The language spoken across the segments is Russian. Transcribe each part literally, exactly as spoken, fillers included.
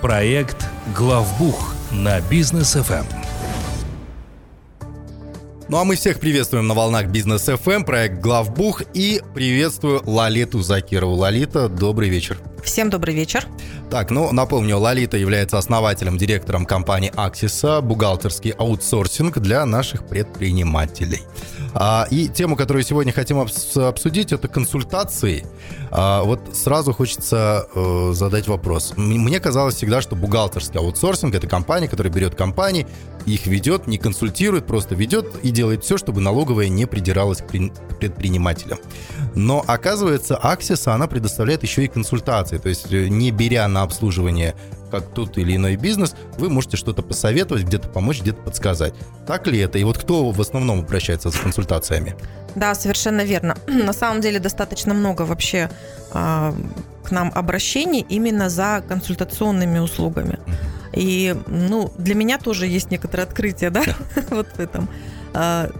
Проект «Главбух» на Business эф эм. Ну а мы всех приветствуем на волнах Business эф эм, проект «Главбух», и приветствую Лолиту Закирову. Лолита, добрый вечер. Всем добрый вечер. Так, ну, напомню, Лолита является основателем, директором компании «Аксиса», бухгалтерский аутсорсинг для наших предпринимателей. А, и тему, которую сегодня хотим обсудить, это консультации. А, вот сразу хочется э, задать вопрос. Мне казалось всегда, что бухгалтерский аутсорсинг – это компания, которая берет компании, их ведет, не консультирует, просто ведет и делает все, чтобы налоговая не придиралась к предпринимателям. Но, оказывается, Аксиса, она предоставляет еще и консультации. То есть, не беря на обслуживание как тот или иной бизнес, вы можете что-то посоветовать, где-то помочь, где-то подсказать. Так ли это? И вот кто в основном обращается за консультациями? Да, совершенно верно. На самом деле достаточно много вообще э, к нам обращений именно за консультационными услугами. И ну, для меня тоже есть некоторое открытие, да, вот в этом.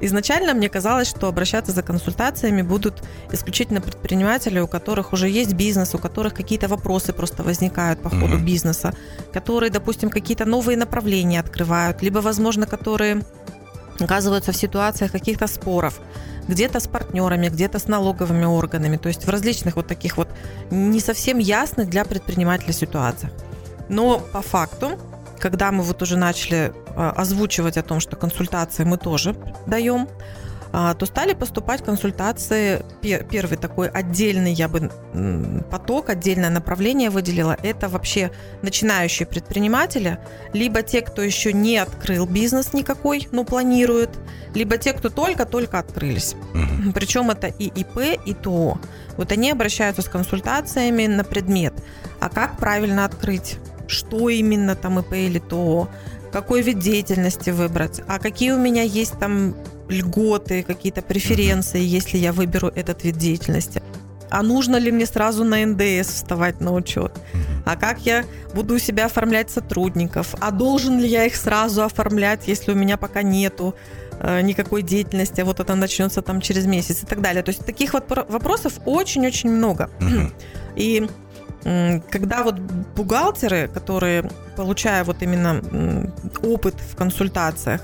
Изначально мне казалось, что обращаться за консультациями будут исключительно предприниматели, у которых уже есть бизнес, у которых какие-то вопросы просто возникают по ходу mm-hmm. бизнеса, которые, допустим, какие-то новые направления открывают, либо, возможно, которые оказываются в ситуациях каких-то споров, где-то с партнерами, где-то с налоговыми органами, то есть в различных вот таких вот не совсем ясных для предпринимателя ситуациях. Но по факту, когда мы вот уже начали озвучивать о том, что консультации мы тоже даем, то стали поступать консультации. Первый такой отдельный, я бы, поток, отдельное направление выделила. Это вообще начинающие предприниматели, либо те, кто еще не открыл бизнес никакой, но планирует, либо те, кто только-только открылись. Mm-hmm. Причем это и ИП, и ТО. Вот они обращаются с консультациями на предмет, а как правильно открыть, что именно там ИП или ТО, какой вид деятельности выбрать, а какие у меня есть там льготы, какие-то преференции, если я выберу этот вид деятельности. А нужно ли мне сразу на эн дэ эс вставать на учет? А как я буду у себя оформлять сотрудников? А должен ли я их сразу оформлять, если у меня пока нету э, никакой деятельности, а вот это начнется там через месяц и так далее. То есть таких вот вопросов очень-очень много. И когда вот бухгалтеры, которые, получая вот именно опыт в консультациях,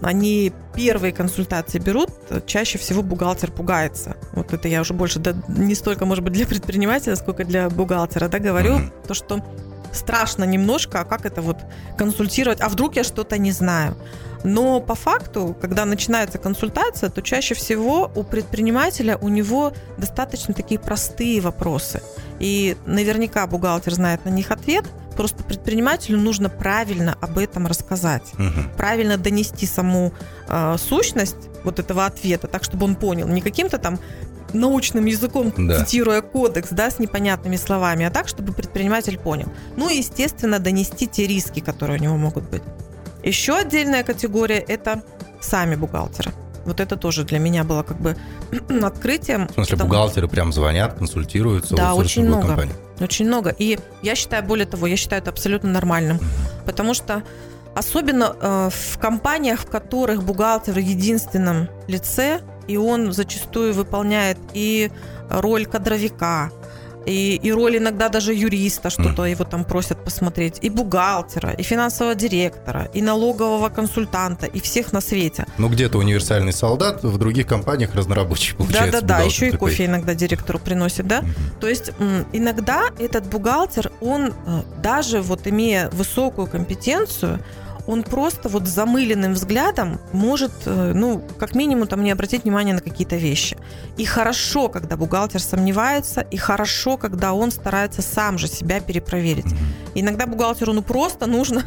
они первые консультации берут, чаще всего бухгалтер пугается. Вот это я уже больше, да, не столько, может быть, для предпринимателя, сколько для бухгалтера, да, говорю, mm-hmm. то, что страшно немножко, а как это вот консультировать, а вдруг я что-то не знаю. Но по факту, когда начинается консультация, то чаще всего у предпринимателя, у него достаточно такие простые вопросы. И наверняка бухгалтер знает на них ответ, просто предпринимателю нужно правильно об этом рассказать, угу. правильно донести саму э, сущность вот этого ответа, так, чтобы он понял, не каким-то там научным языком, да. цитируя кодекс, да, с непонятными словами, а так, чтобы предприниматель понял. Ну и, естественно, донести те риски, которые у него могут быть. Еще отдельная категория – это сами бухгалтеры. Вот это тоже для меня было как бы открытием. В смысле, потому... бухгалтеры прям звонят, консультируются? Да, очень много. Компании. Очень много. И я считаю, более того, я считаю это абсолютно нормальным. Mm-hmm. Потому что особенно э, в компаниях, в которых бухгалтер в единственном лице, и он зачастую выполняет и роль кадровика, И, и роль иногда даже юриста, что-то его там просят посмотреть, и бухгалтера, и финансового директора, и налогового консультанта, и всех на свете. Ну, где-то универсальный солдат, в других компаниях разнорабочий получается. Да-да-да, еще и кофе иногда директору приносит, да? Mm-hmm. То есть иногда этот бухгалтер, он даже вот имея высокую компетенцию, он просто вот замыленным взглядом может, ну, как минимум, там, не обратить внимания на какие-то вещи. И хорошо, когда бухгалтер сомневается, и хорошо, когда он старается сам же себя перепроверить. Иногда бухгалтеру, ну, просто нужно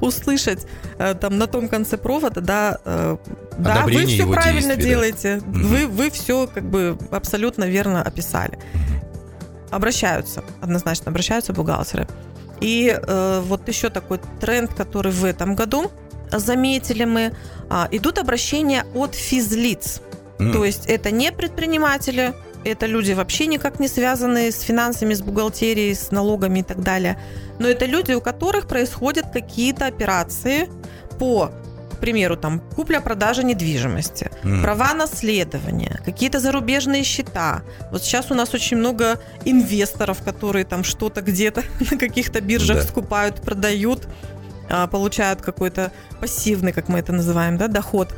услышать там на том конце провода, да, э, да, вы все правильно делаете, да. вы, вы все как бы абсолютно верно описали. Обращаются, однозначно обращаются бухгалтеры. И э, вот еще такой тренд, который в этом году заметили мы, а, идут обращения от физлиц. Mm. То есть это не предприниматели, это люди вообще никак не связанные с финансами, с бухгалтерией, с налогами и так далее. Но это люди, у которых происходят какие-то операции по к примеру, там купля-продажа недвижимости, mm. права наследования, какие-то зарубежные счета. Вот сейчас у нас очень много инвесторов, которые там что-то где-то на каких-то биржах да. скупают, продают, получают какой-то пассивный, как мы это называем, да, доход.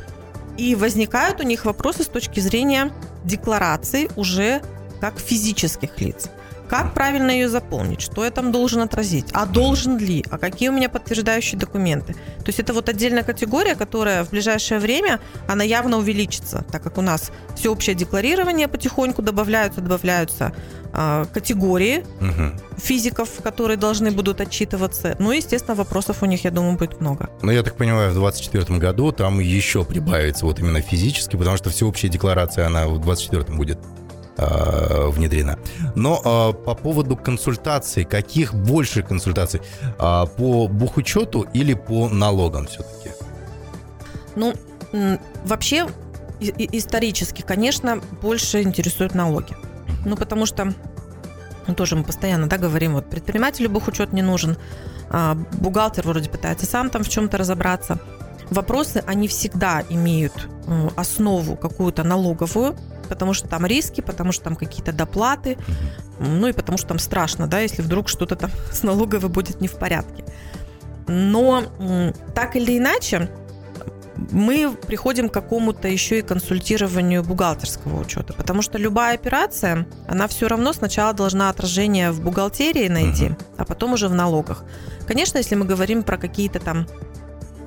И возникают у них вопросы с точки зрения декларации уже как физических лиц. Как правильно ее заполнить? Что я там должен отразить? А должен ли? А какие у меня подтверждающие документы? То есть это вот отдельная категория, которая в ближайшее время, она явно увеличится, так как у нас всеобщее декларирование потихоньку добавляются, добавляются э, категории угу. физиков, которые должны будут отчитываться. Ну и, естественно, вопросов у них, я думаю, будет много. Но я так понимаю, в двадцать четвёртом году там еще прибавится вот именно физически, потому что всеобщая декларация, она в двадцать четвёртом будет внедрена. Но а, по поводу консультаций, каких больше консультаций? А, по бухучету или по налогам все-таки? Ну, вообще, и- исторически, конечно, больше интересуют налоги. Ну, потому что, ну, тоже мы постоянно, да, говорим, вот предпринимателю бухучет не нужен, а, бухгалтер вроде пытается сам там в чем-то разобраться. Вопросы, они всегда имеют основу какую-то налоговую, потому что там риски, потому что там какие-то доплаты, ну и потому что там страшно, да, если вдруг что-то там с налоговой будет не в порядке. Но так или иначе мы приходим к какому-то еще и консультированию бухгалтерского учета, потому что любая операция, она все равно сначала должна отражение в бухгалтерии найти, uh-huh. а потом уже в налогах. Конечно, если мы говорим про какие-то там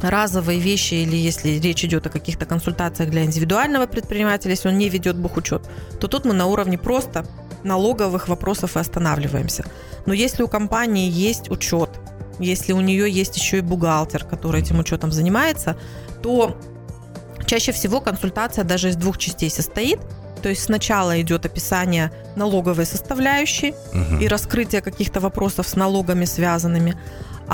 разовые вещи, или если речь идет о каких-то консультациях для индивидуального предпринимателя, если он не ведет бухучет, то тут мы на уровне просто налоговых вопросов и останавливаемся. Но если у компании есть учет, если у нее есть еще и бухгалтер, который этим учетом занимается, то чаще всего консультация даже из двух частей состоит. То есть сначала идет описание налоговой составляющей угу. и раскрытие каких-то вопросов с налогами связанными.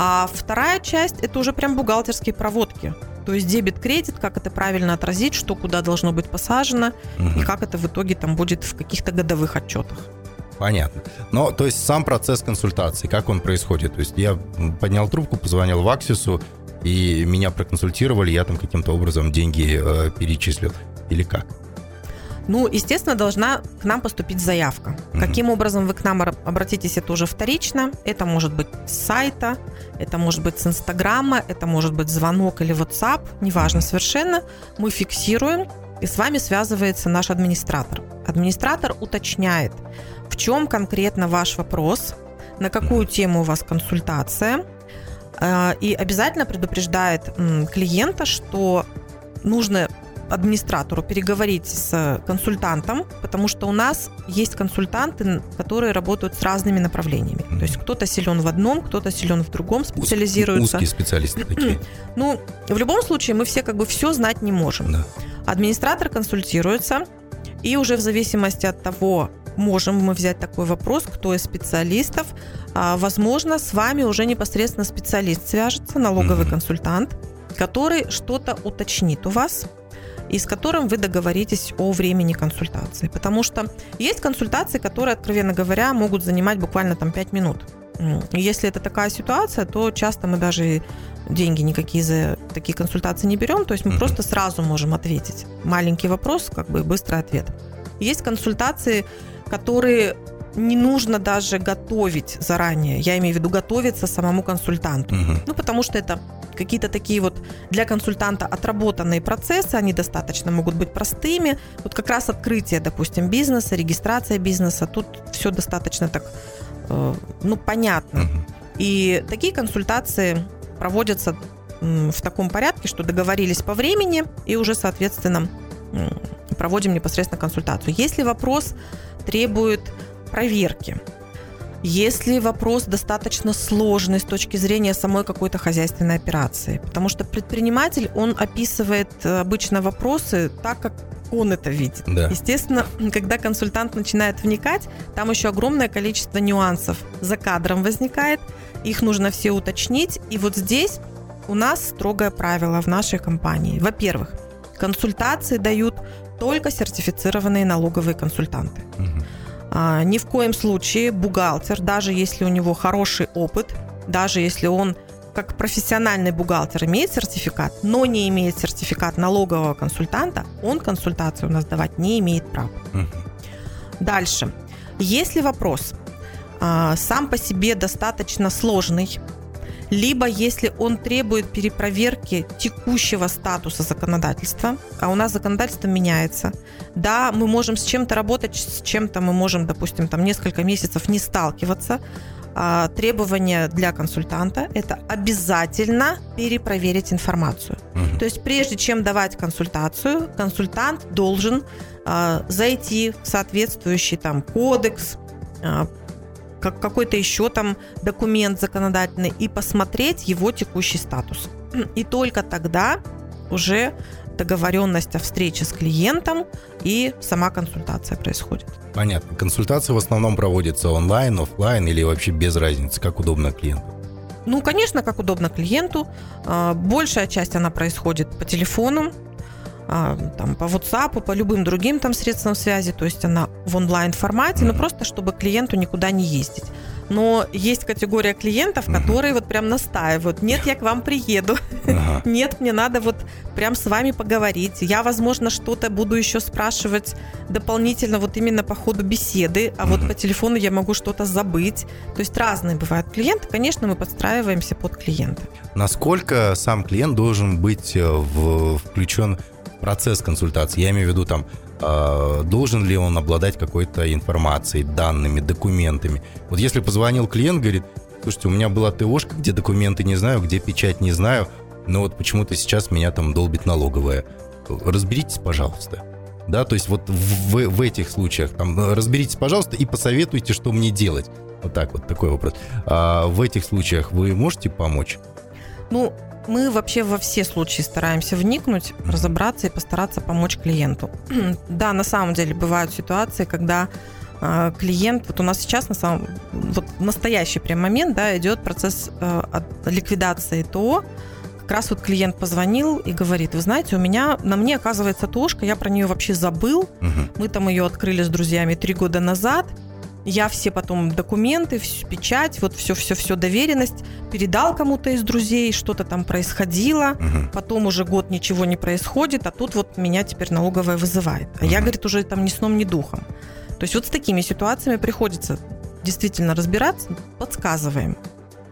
А вторая часть – это уже прям бухгалтерские проводки. То есть дебет-кредит, как это правильно отразить, что куда должно быть посажено, угу. и как это в итоге там будет в каких-то годовых отчетах. Понятно. Но, то есть сам процесс консультации, как он происходит? То есть я поднял трубку, позвонил в Аксису, и меня проконсультировали, я там каким-то образом деньги э, перечислил. Или как? Ну, естественно, должна к нам поступить заявка. Mm-hmm. Каким образом вы к нам обратитесь, это уже вторично. Это может быть с сайта, это может быть с Инстаграма, это может быть звонок или WhatsApp, неважно совершенно. Мы фиксируем, и с вами связывается наш администратор. Администратор уточняет, в чем конкретно ваш вопрос, на какую тему у вас консультация, и обязательно предупреждает клиента, что нужно администратору переговорить с консультантом, потому что у нас есть консультанты, которые работают с разными направлениями. Mm-hmm. То есть кто-то силен в одном, кто-то силен в другом, специализируется. Узкие специалисты такие. Ну, в любом случае мы все как бы все знать не можем. Да. Администратор консультируется, и уже в зависимости от того, можем мы взять такой вопрос, кто из специалистов, возможно, с вами уже непосредственно специалист свяжется, налоговый mm-hmm. консультант, который что-то уточнит у вас, и с которым вы договоритесь о времени консультации. Потому что есть консультации, которые, откровенно говоря, могут занимать буквально там пять минут. Если это такая ситуация, то часто мы даже деньги никакие за такие консультации не берем, то есть мы mm-hmm. просто сразу можем ответить. Маленький вопрос, как бы быстрый ответ. Есть консультации, которые не нужно даже готовить заранее. Я имею в виду готовиться самому консультанту. Mm-hmm. Ну, потому что это какие-то такие вот для консультанта отработанные процессы, они достаточно могут быть простыми. Вот как раз открытие, допустим, бизнеса, регистрация бизнеса, тут все достаточно так, ну, понятно. Uh-huh. И такие консультации проводятся в таком порядке, что договорились по времени и уже, соответственно, проводим непосредственно консультацию. Если вопрос требует проверки, если вопрос достаточно сложный с точки зрения самой какой-то хозяйственной операции. Потому что предприниматель, он описывает обычно вопросы так, как он это видит. Да. Естественно, когда консультант начинает вникать, там еще огромное количество нюансов за кадром возникает. Их нужно все уточнить. И вот здесь у нас строгое правило в нашей компании. Во-первых, консультации дают только сертифицированные налоговые консультанты. Угу. Ни в коем случае бухгалтер, даже если у него хороший опыт, даже если он как профессиональный бухгалтер имеет сертификат, но не имеет сертификат налогового консультанта, он консультацию у нас давать не имеет права. Угу. Дальше. Если вопрос а, сам по себе достаточно сложный, либо если он требует перепроверки текущего статуса законодательства, а у нас законодательство меняется, да, мы можем с чем-то работать, с чем-то мы можем, допустим, там несколько месяцев не сталкиваться, а, требование для консультанта – это обязательно перепроверить информацию. Uh-huh. То есть прежде чем давать консультацию, консультант должен а, зайти в соответствующий там кодекс, а, как какой-то еще там документ законодательный и посмотреть его текущий статус. И только тогда уже договоренность о встрече с клиентом и сама консультация происходит. Понятно. Консультация в основном проводится онлайн, офлайн или вообще без разницы, как удобно клиенту? Ну, конечно, как удобно клиенту. Большая часть она происходит по телефону, там, по WhatsApp, по любым другим там средствам связи, то есть она в онлайн-формате, mm-hmm. но просто чтобы клиенту никуда не ездить. Но есть категория клиентов, mm-hmm. которые вот прям настаивают. Нет, я к вам приеду. Uh-huh. Нет, мне надо вот прям с вами поговорить. Я, возможно, что-то буду еще спрашивать дополнительно вот именно по ходу беседы, а mm-hmm. вот по телефону я могу что-то забыть. То есть разные бывают клиенты. Конечно, мы подстраиваемся под клиента. Насколько сам клиент должен быть в... включен процесс консультации, я имею в виду, там, э, должен ли он обладать какой-то информацией, данными, документами. Вот если позвонил клиент, говорит, слушайте, у меня была ТОшка, где документы не знаю, где печать не знаю, но вот почему-то сейчас меня там долбит налоговая. Разберитесь, пожалуйста. Да, то есть вот в, в этих случаях, там, разберитесь, пожалуйста, и посоветуйте, что мне делать. Вот так вот, такой вопрос. А в этих случаях вы можете помочь? Ну, мы вообще во все случаи стараемся вникнуть, разобраться и постараться помочь клиенту. Да, на самом деле бывают ситуации, когда э, клиент, вот у нас сейчас на самом, вот в настоящий прям момент, да, идет процесс э, от ликвидации ТО. Как раз вот клиент позвонил и говорит, вы знаете, у меня, на мне оказывается ТОшка, я про нее вообще забыл. Угу. Мы там ее открыли с друзьями три года назад. Я все потом документы, печать, вот все-все-все доверенность передал кому-то из друзей, что-то там происходило, uh-huh. потом уже год ничего не происходит, а тут вот меня теперь налоговая вызывает. А uh-huh. я, говорит, уже там ни сном, ни духом. То есть вот с такими ситуациями приходится действительно разбираться, подсказываем,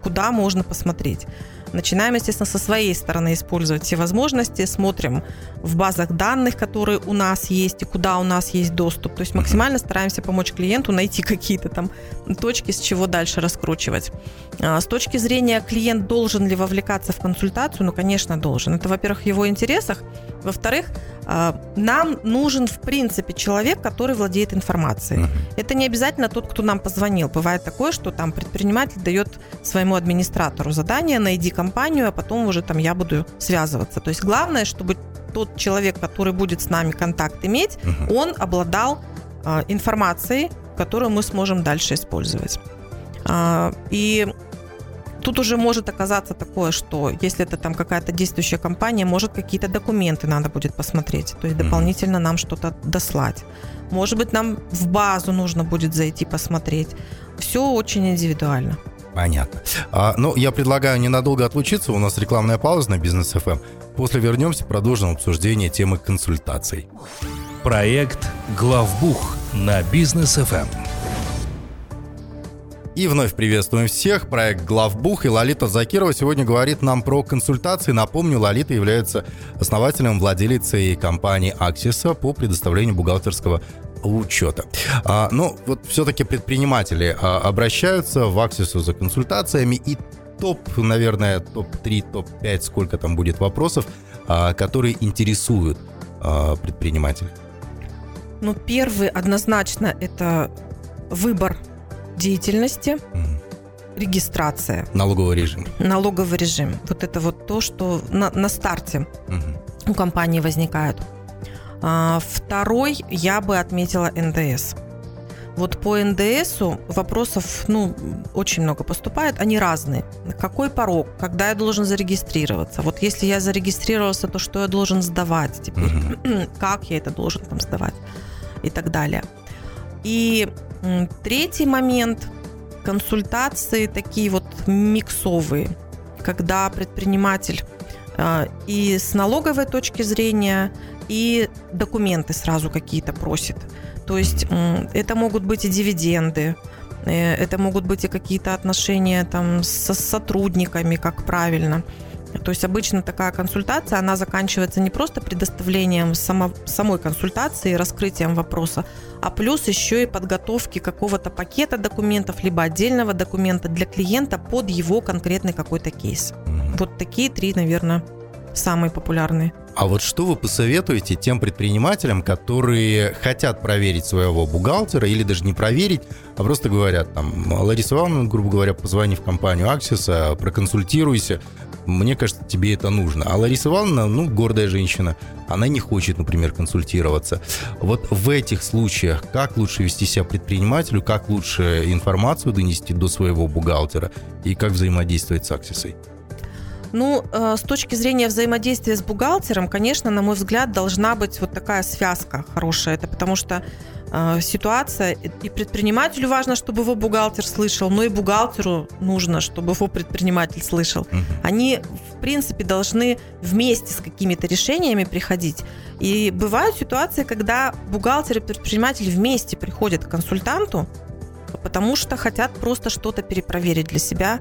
куда можно посмотреть. Начинаем, естественно, со своей стороны использовать все возможности, смотрим в базах данных, которые у нас есть и куда у нас есть доступ. То есть максимально стараемся помочь клиенту найти какие-то там точки, с чего дальше раскручивать. С точки зрения, клиент должен ли вовлекаться в консультацию, ну, конечно, должен. Это, во-первых, в его интересах. Во-вторых, нам нужен, в принципе, человек, который владеет информацией. Uh-huh. Это не обязательно тот, кто нам позвонил. Бывает такое, что там предприниматель дает своему администратору задание, найди компанию, а потом уже там я буду связываться. То есть главное, чтобы тот человек, который будет с нами контакт иметь, uh-huh. он обладал а, информацией, которую мы сможем дальше использовать. А, и... Тут уже может оказаться такое, что если это там какая-то действующая компания, может, какие-то документы надо будет посмотреть, то есть дополнительно нам что-то дослать. Может быть, нам в базу нужно будет зайти посмотреть. Все очень индивидуально. Понятно. А, ну, я предлагаю ненадолго отлучиться. У нас рекламная пауза на Business эф эм. После вернемся, продолжим обсуждение темы консультаций. Проект «Главбух» на Business эф эм. И вновь приветствуем всех. Проект «Главбух» и Лолита Закирова сегодня говорит нам про консультации. Напомню, Лолита является основателем, владелицей компании «Аксиса» по предоставлению бухгалтерского учета. А, ну, вот все-таки предприниматели а, обращаются в «Аксису» за консультациями. И топ, наверное, топ-три, топ-пять, сколько там будет вопросов, а, которые интересуют а, предпринимателей. Ну, первый однозначно это выбор деятельности, регистрация. Налоговый режим. Налоговый режим. Вот это вот то, что на, на старте угу. у компании возникает. А, второй я бы отметила эн дэ эс. Вот по эн дэ эсу вопросов, ну, очень много поступает, они разные. Какой порог, когда я должен зарегистрироваться? Вот если я зарегистрировался, то что я должен сдавать теперь? Угу. Как я это должен там сдавать? И так далее. И третий момент – консультации такие вот миксовые, когда предприниматель и с налоговой точки зрения, и документы сразу какие-то просит. То есть это могут быть и дивиденды, это могут быть и какие-то отношения там с сотрудниками, как правильно. То есть обычно такая консультация, она заканчивается не просто предоставлением само, самой консультации, раскрытием вопроса, а плюс еще и подготовки какого-то пакета документов, либо отдельного документа для клиента под его конкретный какой-то кейс. Вот такие три, наверное, самые популярные. А вот что вы посоветуете тем предпринимателям, которые хотят проверить своего бухгалтера или даже не проверить, а просто говорят, там, Лариса Ивановна, грубо говоря, позвони в компанию Аксиса, проконсультируйся, мне кажется, тебе это нужно. А Лариса Ивановна, ну, гордая женщина, она не хочет, например, консультироваться. Вот в этих случаях как лучше вести себя предпринимателю, как лучше информацию донести до своего бухгалтера и как взаимодействовать с Аксисой? Ну, с точки зрения взаимодействия с бухгалтером, конечно, на мой взгляд, должна быть вот такая связка хорошая. Это потому что ситуация, и предпринимателю важно, чтобы его бухгалтер слышал, но и бухгалтеру нужно, чтобы его предприниматель слышал. Угу. Они, в принципе, должны вместе с какими-то решениями приходить. И бывают ситуации, когда бухгалтер и предприниматель вместе приходят к консультанту, потому что хотят просто что-то перепроверить для себя.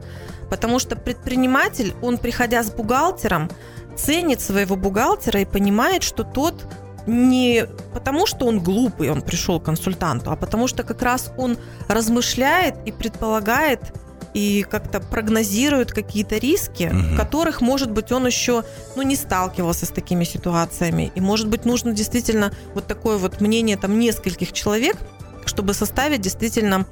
Потому что предприниматель, он, приходя с бухгалтером, ценит своего бухгалтера и понимает, что тот не потому, что он глупый, он пришел к консультанту, а потому что как раз он размышляет и предполагает, и как-то прогнозирует какие-то риски, угу. в которых, может быть, он еще ну, не сталкивался с такими ситуациями. И, может быть, нужно действительно вот такое вот мнение там, нескольких человек, чтобы составить действительно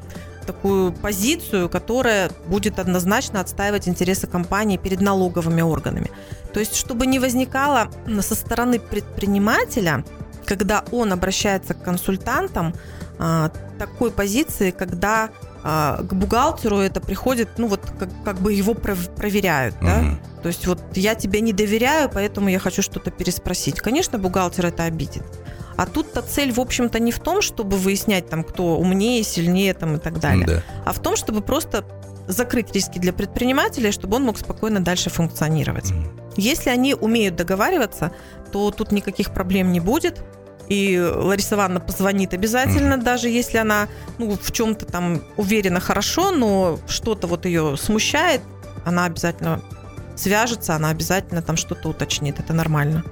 такую позицию, которая будет однозначно отстаивать интересы компании перед налоговыми органами. То есть, чтобы не возникало со стороны предпринимателя, когда он обращается к консультантам, такой позиции, когда к бухгалтеру это приходит, ну вот как, как бы его проверяют. Да? Угу. То есть вот я тебе не доверяю, поэтому я хочу что-то переспросить. Конечно, бухгалтер это обидит. А тут-то цель, в общем-то, не в том, чтобы выяснять, там, кто умнее, сильнее там, и так далее, да. а в том, чтобы просто закрыть риски для предпринимателя, чтобы он мог спокойно дальше функционировать. Mm. Если они умеют договариваться, то тут никаких проблем не будет. И Лариса Ивановна позвонит обязательно, mm. даже если она ну, в чем-то там уверена хорошо, но что-то вот ее смущает, она обязательно свяжется, она обязательно там что-то уточнит. Это нормально.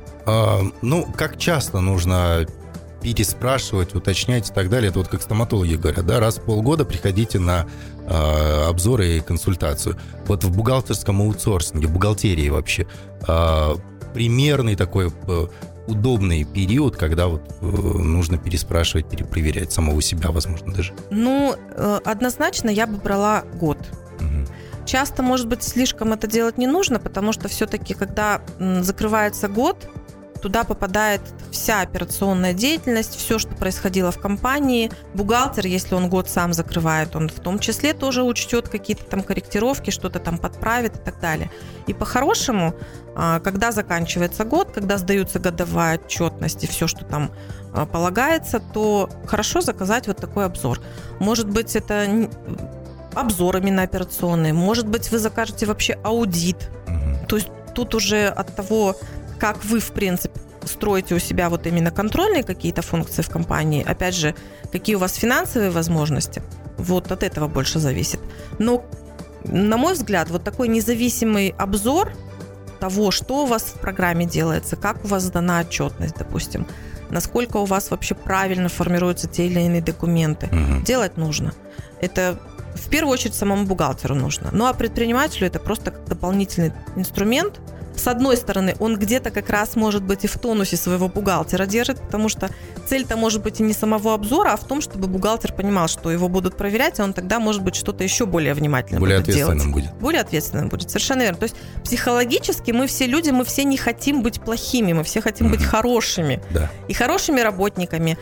Ну, как часто нужно переспрашивать, уточнять и так далее. Это вот как стоматологи говорят, да, раз в полгода приходите на э, обзоры и консультацию. Вот в бухгалтерском аутсорсинге, в бухгалтерии вообще, э, примерный такой э, удобный период, когда вот э, нужно переспрашивать, перепроверять самого себя, возможно, даже. Ну, э, однозначно я бы брала год. Угу. Часто, может быть, слишком это делать не нужно, потому что все-таки, когда м, закрывается год, туда попадает вся операционная деятельность, все, что происходило в компании. Бухгалтер, если он год сам закрывает, он в том числе тоже учтет какие-то там корректировки, что-то там подправит и так далее. И по-хорошему, когда заканчивается год, когда сдаются годовая отчетность и все, что там полагается, то хорошо заказать вот такой обзор. Может быть, это обзор именно операционный, может быть, вы закажете вообще аудит. Угу. То есть тут уже от того, как вы, в принципе, строите у себя вот именно контрольные какие-то функции в компании, опять же, какие у вас финансовые возможности, вот от этого больше зависит. Но, на мой взгляд, вот такой независимый обзор того, что у вас в программе делается, как у вас сдана отчетность, допустим, насколько у вас вообще правильно формируются те или иные документы, угу. делать нужно. Это в первую очередь самому бухгалтеру нужно. Ну, а предпринимателю это просто как дополнительный инструмент. С одной стороны, он где-то как раз, может быть, и в тонусе своего бухгалтера держит, потому что цель-то может быть и не самого обзора, а в том, чтобы бухгалтер понимал, что его будут проверять, и он тогда, может быть, что-то еще более внимательно более будет делать. Более ответственным будет. Более ответственным будет, совершенно верно. То есть психологически мы все люди, мы все не хотим быть плохими, мы все хотим mm-hmm. быть хорошими. Да. И хорошими работниками,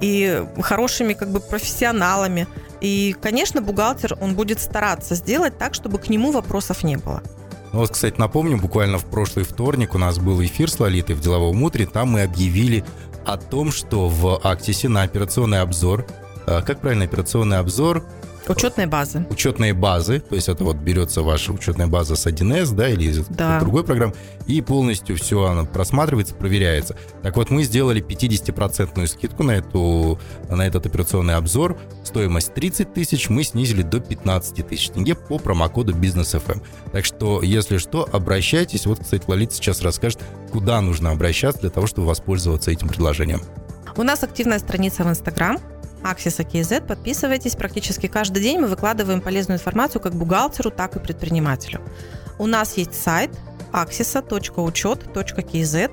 и хорошими как бы профессионалами. И, конечно, бухгалтер, он будет стараться сделать так, чтобы к нему вопросов не было. Ну вот, кстати, напомню, буквально в прошлый вторник у нас был эфир с Лолитой в «Деловом утре». Там мы объявили о том, что в Аксисе на операционный обзор, как правильно, операционный обзор, Учетные базы. Учетные базы, то есть это вот берется ваша учетная база с один эс, да, или из да. другой программы, и полностью все оно просматривается, проверяется. Так вот, мы сделали пятьдесят процентов скидку на, эту, на этот операционный обзор. Стоимость тридцать тысяч мы снизили до пятнадцать тысяч тенге по промокоду Business эф эм. Так что, если что, обращайтесь. Вот, кстати, Лолита сейчас расскажет, куда нужно обращаться для того, чтобы воспользоваться этим предложением. У нас активная страница в Инстаграм. Аксиса кей зет, подписывайтесь. Практически каждый день мы выкладываем полезную информацию как бухгалтеру, так и предпринимателю. У нас есть сайт аксиса точка учет точка кей зет.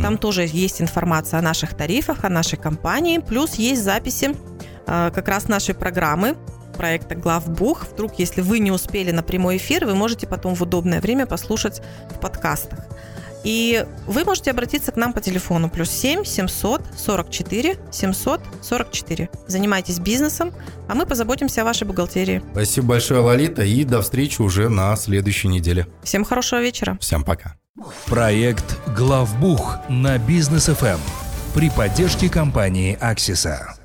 Там mm. тоже есть информация о наших тарифах, о нашей компании. Плюс есть записи э, как раз нашей программы, проекта «Главбух». Вдруг, если вы не успели на прямой эфир, вы можете потом в удобное время послушать в подкастах. И вы можете обратиться к нам по телефону плюс семь семьсот сорок четыре семьсот сорок четыре. Занимайтесь бизнесом, а мы позаботимся о вашей бухгалтерии. Спасибо большое, Лолита, и до встречи уже на следующей неделе. Всем хорошего вечера. Всем пока. Проект «Главбух» на Business эф эм при поддержке компании «Аксиса».